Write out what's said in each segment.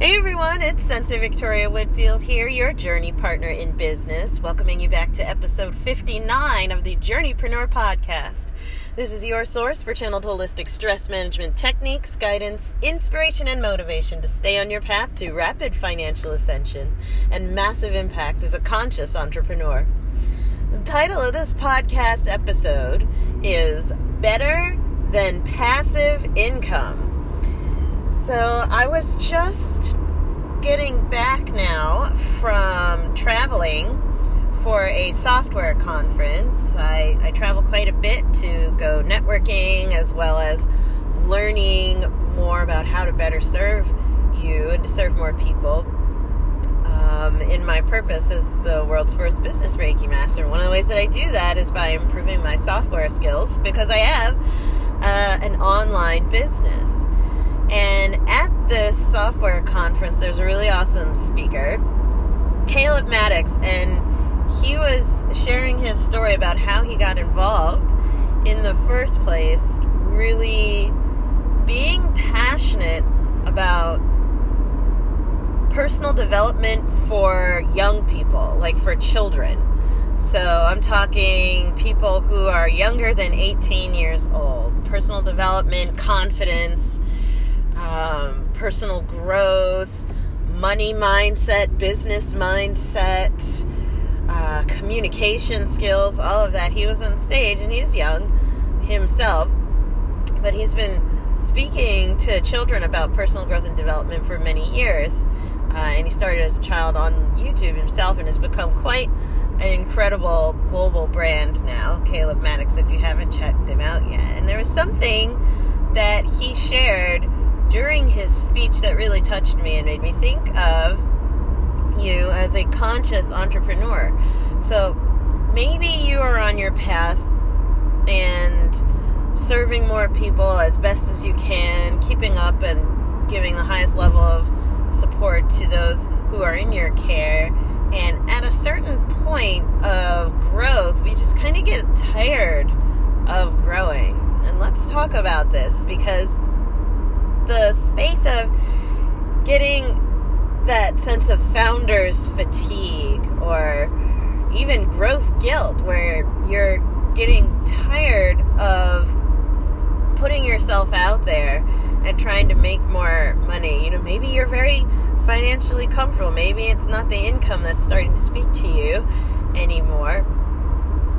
Hey everyone, it's Sensei Victoria Whitfield here, your journey partner in business, welcoming you back to episode 59 of the Journeypreneur Podcast. This is your source for channeled holistic stress management techniques, guidance, inspiration, and motivation to stay on your path to rapid financial ascension and massive impact as a conscious entrepreneur. The title of this podcast episode is Better Than Passive Income. So I was just getting back now from traveling for a software conference. I travel quite a bit to go networking as well as learning more about how to better serve you and to serve more people. In my purpose as the world's first business Reiki master, one of the ways that I do that is by improving my software skills because I have an online business. And at this software conference, there's a really awesome speaker, Caleb Maddox, and he was sharing his story about how he got involved in the first place, really being passionate about personal development for young people, like for children. So I'm talking people who are younger than 18 years old, personal development, confidence, personal growth, money mindset, business mindset, communication skills, all of that. He was on stage and he's young himself, but he's been speaking to children about personal growth and development for many years. And he started as a child on YouTube himself and has become quite an incredible global brand now, Caleb Maddox, if you haven't checked him out yet. And there was something that he shared during his speech that really touched me and made me think of you as a conscious entrepreneur. So maybe you are on your path and serving more people as best as you can, keeping up and giving the highest level of support to those who are in your care. And at a certain point of growth, we just kind of get tired of growing. And let's talk about this, because the space of getting that sense of founder's fatigue or even growth guilt, where you're getting tired of putting yourself out there and trying to make more money. You know, maybe you're very financially comfortable. Maybe it's not the income that's starting to speak to you anymore.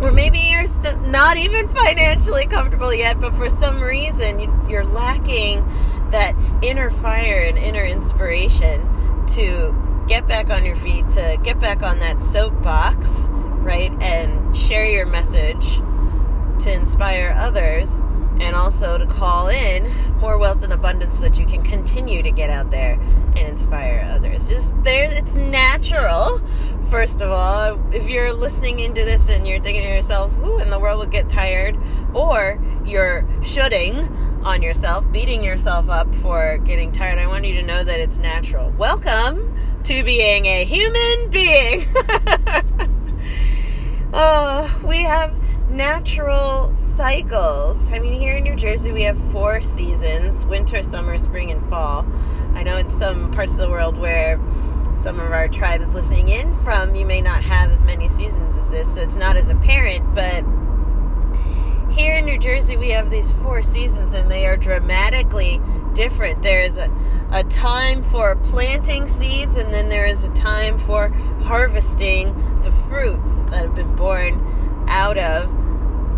Or maybe you're not even financially comfortable yet, but for some reason you're lacking that inner fire and inner inspiration to get back on your feet, to get back on that soapbox, right, and share your message to inspire others and also to call in more wealth and abundance so that you can continue to get out there and inspire others. It's natural, first of all. If you're listening into this and you're thinking to yourself, who in the world would get tired? Or you're shoulding on yourself, beating yourself up for getting tired, I want you to know that it's natural. Welcome to being a human being. Oh, we have natural cycles. I mean, here in New Jersey, we have 4 seasons: winter, summer, spring, and fall. I know in some parts of the world where some of our tribe is listening in from, you may not have as many seasons as this, so it's not as apparent, but here in New Jersey, we have these 4 seasons, and they are dramatically different. There is a time for planting seeds, and then there is a time for harvesting the fruits that have been born out of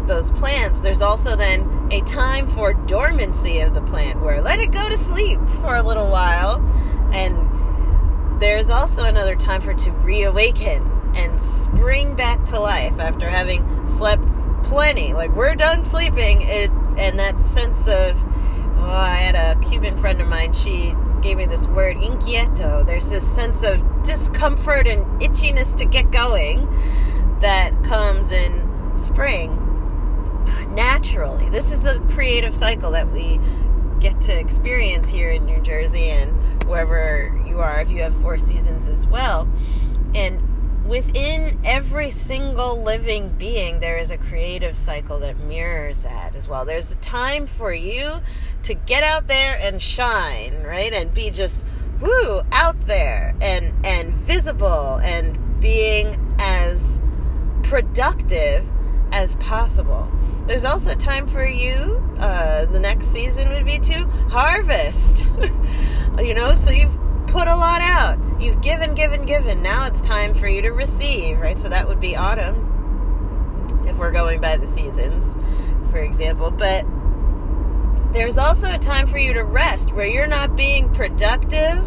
those plants. There's also then a time for dormancy of the plant, where let it go to sleep for a little while. And there's also another time for it to reawaken and spring back to life after having slept plenty. Like, we're done sleeping. And that sense of, I had a Cuban friend of mine, she gave me this word, inquieto. There's this sense of discomfort and itchiness to get going that comes in spring naturally. This is the creative cycle that we get to experience here in New Jersey and wherever you are, if you have 4 seasons as well. And within every single living being, there is a creative cycle that mirrors that as well. There's a time for you to get out there and shine, right? And be just woo, out there and visible and being as productive as possible. There's also time for you, the next season would be to harvest, so you've put a lot out, you've given, now it's time for you to receive, right? So that would be autumn, if we're going by the seasons, for example, but there's also a time for you to rest, where you're not being productive,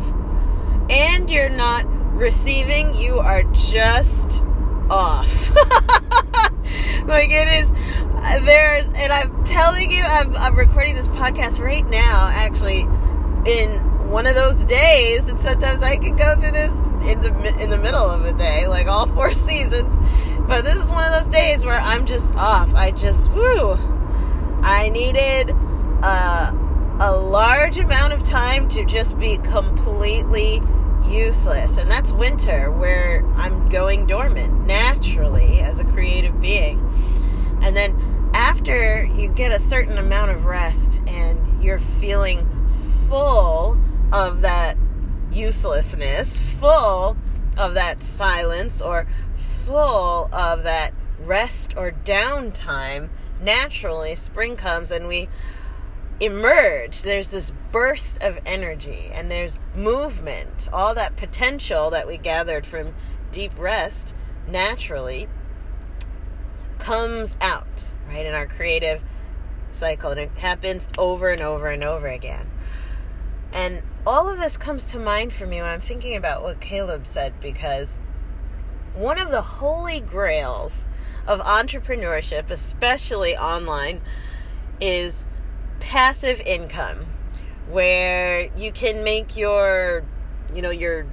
and you're not receiving, you are just off. Like it is, there's, and I'm telling you, I'm recording this podcast right now, actually, in one of those days, and sometimes I could go through this in the middle of a day, like all four seasons, but this is one of those days where I'm just off. I needed a large amount of time to just be completely useless, and that's winter, where I'm going dormant naturally as a creative being. And then after you get a certain amount of rest and you're feeling full of that uselessness, full of that silence, or full of that rest or downtime, naturally spring comes and we emerge. There's this burst of energy and there's movement. All that potential that we gathered from deep rest naturally comes out, right, in our creative cycle, and it happens over and over and over again. And all of this comes to mind for me when I'm thinking about what Caleb said, because one of the holy grails of entrepreneurship, especially online, is passive income, where you can make your, your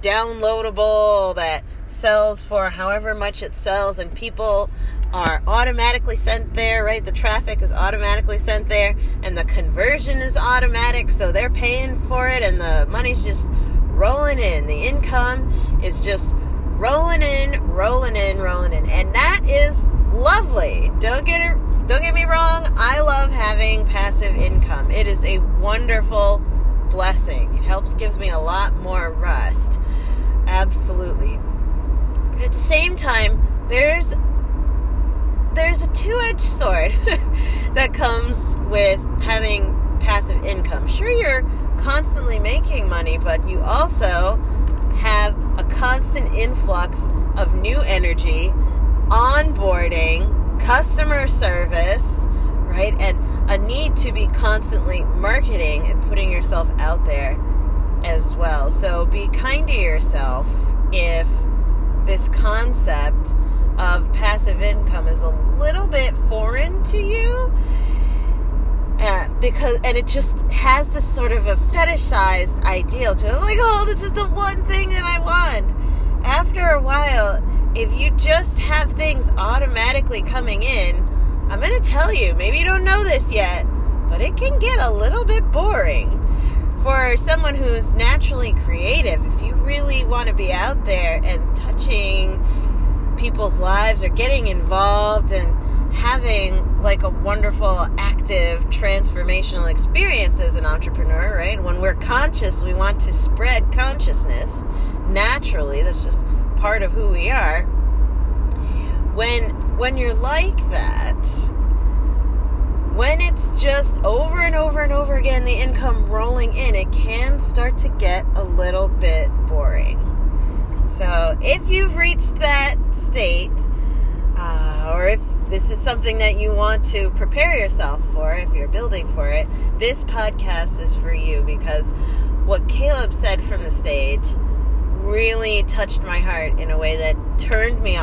downloadable that sells for however much it sells, and people are automatically sent there, right? The traffic is automatically sent there, and the conversion is automatic, so they're paying for it, and the money's just rolling in. The income is just rolling in, and that is lovely. Don't get me wrong, I love having passive income. It is a wonderful blessing. It helps give me a lot more rest. Absolutely. But at the same time, there's a two-edged sword that comes with having passive income. Sure, you're constantly making money, but you also have a constant influx of new energy, onboarding, customer service, right? And a need to be constantly marketing and putting yourself out there as well. So be kind to yourself if this concept of passive income is a little bit foreign to you, because it just has this sort of a fetishized ideal to it. Like, oh, this is the one thing that I want. After a while, if you just have things automatically coming in, I'm going to tell you, maybe you don't know this yet, but it can get a little bit boring for someone who's naturally creative. If you really want to be out there and touching people's lives or getting involved and having like a wonderful, active, transformational experience as an entrepreneur, right? When we're conscious, we want to spread consciousness naturally. That's just part of who we are. When you're like that, when it's just over and over and over again, the income rolling in, it can start to get a little bit boring. So if you've reached that state, or if this is something that you want to prepare yourself for, if you're building for it, this podcast is for you, because what Caleb said from the stage really touched my heart in a way that turned me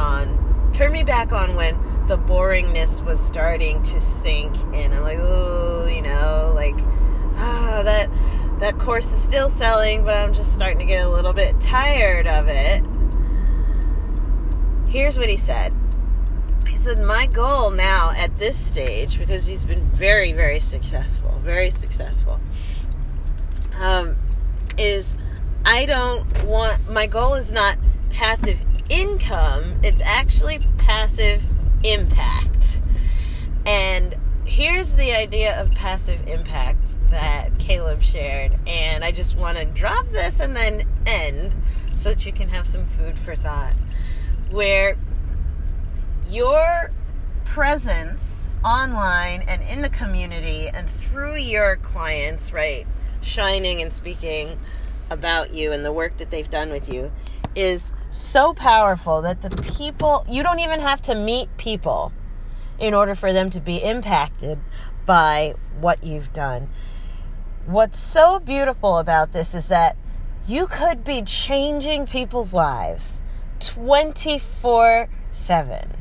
back on when the boringness was starting to sink in. I'm like, that course is still selling, but I'm just starting to get a little bit tired of it. Here's what he said. He said, my goal now at this stage, because he's been very, very successful, is my goal is not passive income, it's actually passive impact. And here's the idea of passive impact that Caleb shared, and I just want to drop this and then end so that you can have some food for thought, where your presence online and in the community and through your clients, right, shining and speaking about you and the work that they've done with you is so powerful that the people, you don't even have to meet people in order for them to be impacted by what you've done. What's so beautiful about this is that you could be changing people's lives 24/7.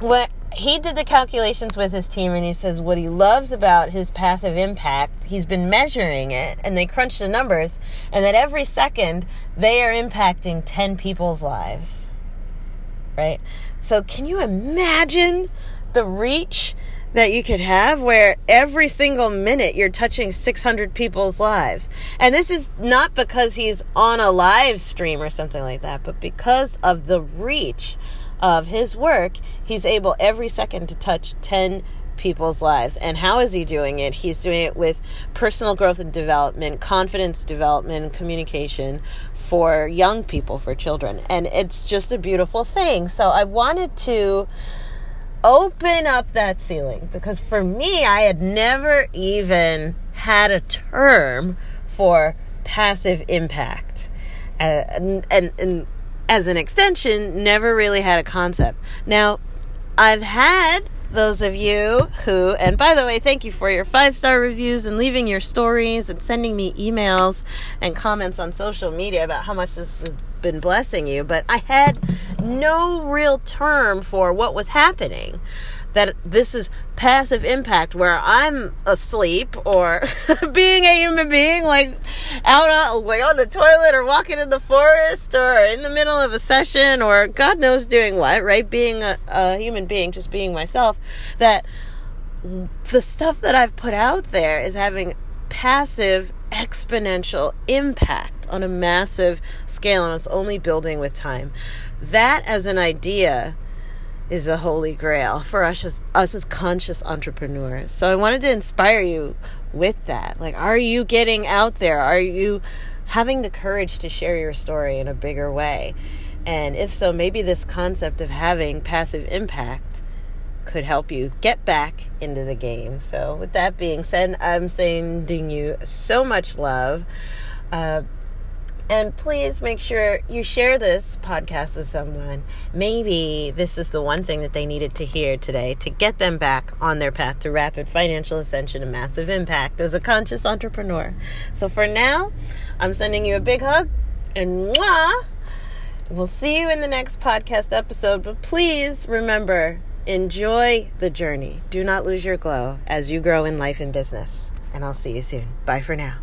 What he did the calculations with his team, and he says what he loves about his passive impact, he's been measuring it, and they crunch the numbers, and that every second they are impacting 10 people's lives. Right? So can you imagine the reach that you could have where every single minute you're touching 600 people's lives? And this is not because he's on a live stream or something like that, but because of the reach of his work, he's able every second to touch 10 people's lives. And how is he doing it? He's doing it with personal growth and development, confidence development, and communication for young people, for children. And it's just a beautiful thing. So I wanted to open up that ceiling, because for me, I had never even had a term for passive impact. And as an extension, never really had a concept. Now, I've had those of you who, and by the way, thank you for your 5-star reviews and leaving your stories and sending me emails and comments on social media about how much this has been blessing you, but I had no real term for what was happening. That this is passive impact, where I'm asleep or being a human being, like out on the toilet or walking in the forest or in the middle of a session or God knows doing what, right? Being a human being, just being myself, that the stuff that I've put out there is having passive exponential impact on a massive scale, and it's only building with time. That as an idea is the holy grail for us as conscious entrepreneurs. So I wanted to inspire you with that. Like, are you getting out there? Are you having the courage to share your story in a bigger way? And if so, maybe this concept of having passive impact could help you get back into the game. So with that being said, I'm sending you so much love. And please make sure you share this podcast with someone. Maybe this is the one thing that they needed to hear today to get them back on their path to rapid financial ascension and massive impact as a conscious entrepreneur. So for now, I'm sending you a big hug and mwah! We'll see you in the next podcast episode. But please remember, enjoy the journey. Do not lose your glow as you grow in life and business. And I'll see you soon. Bye for now.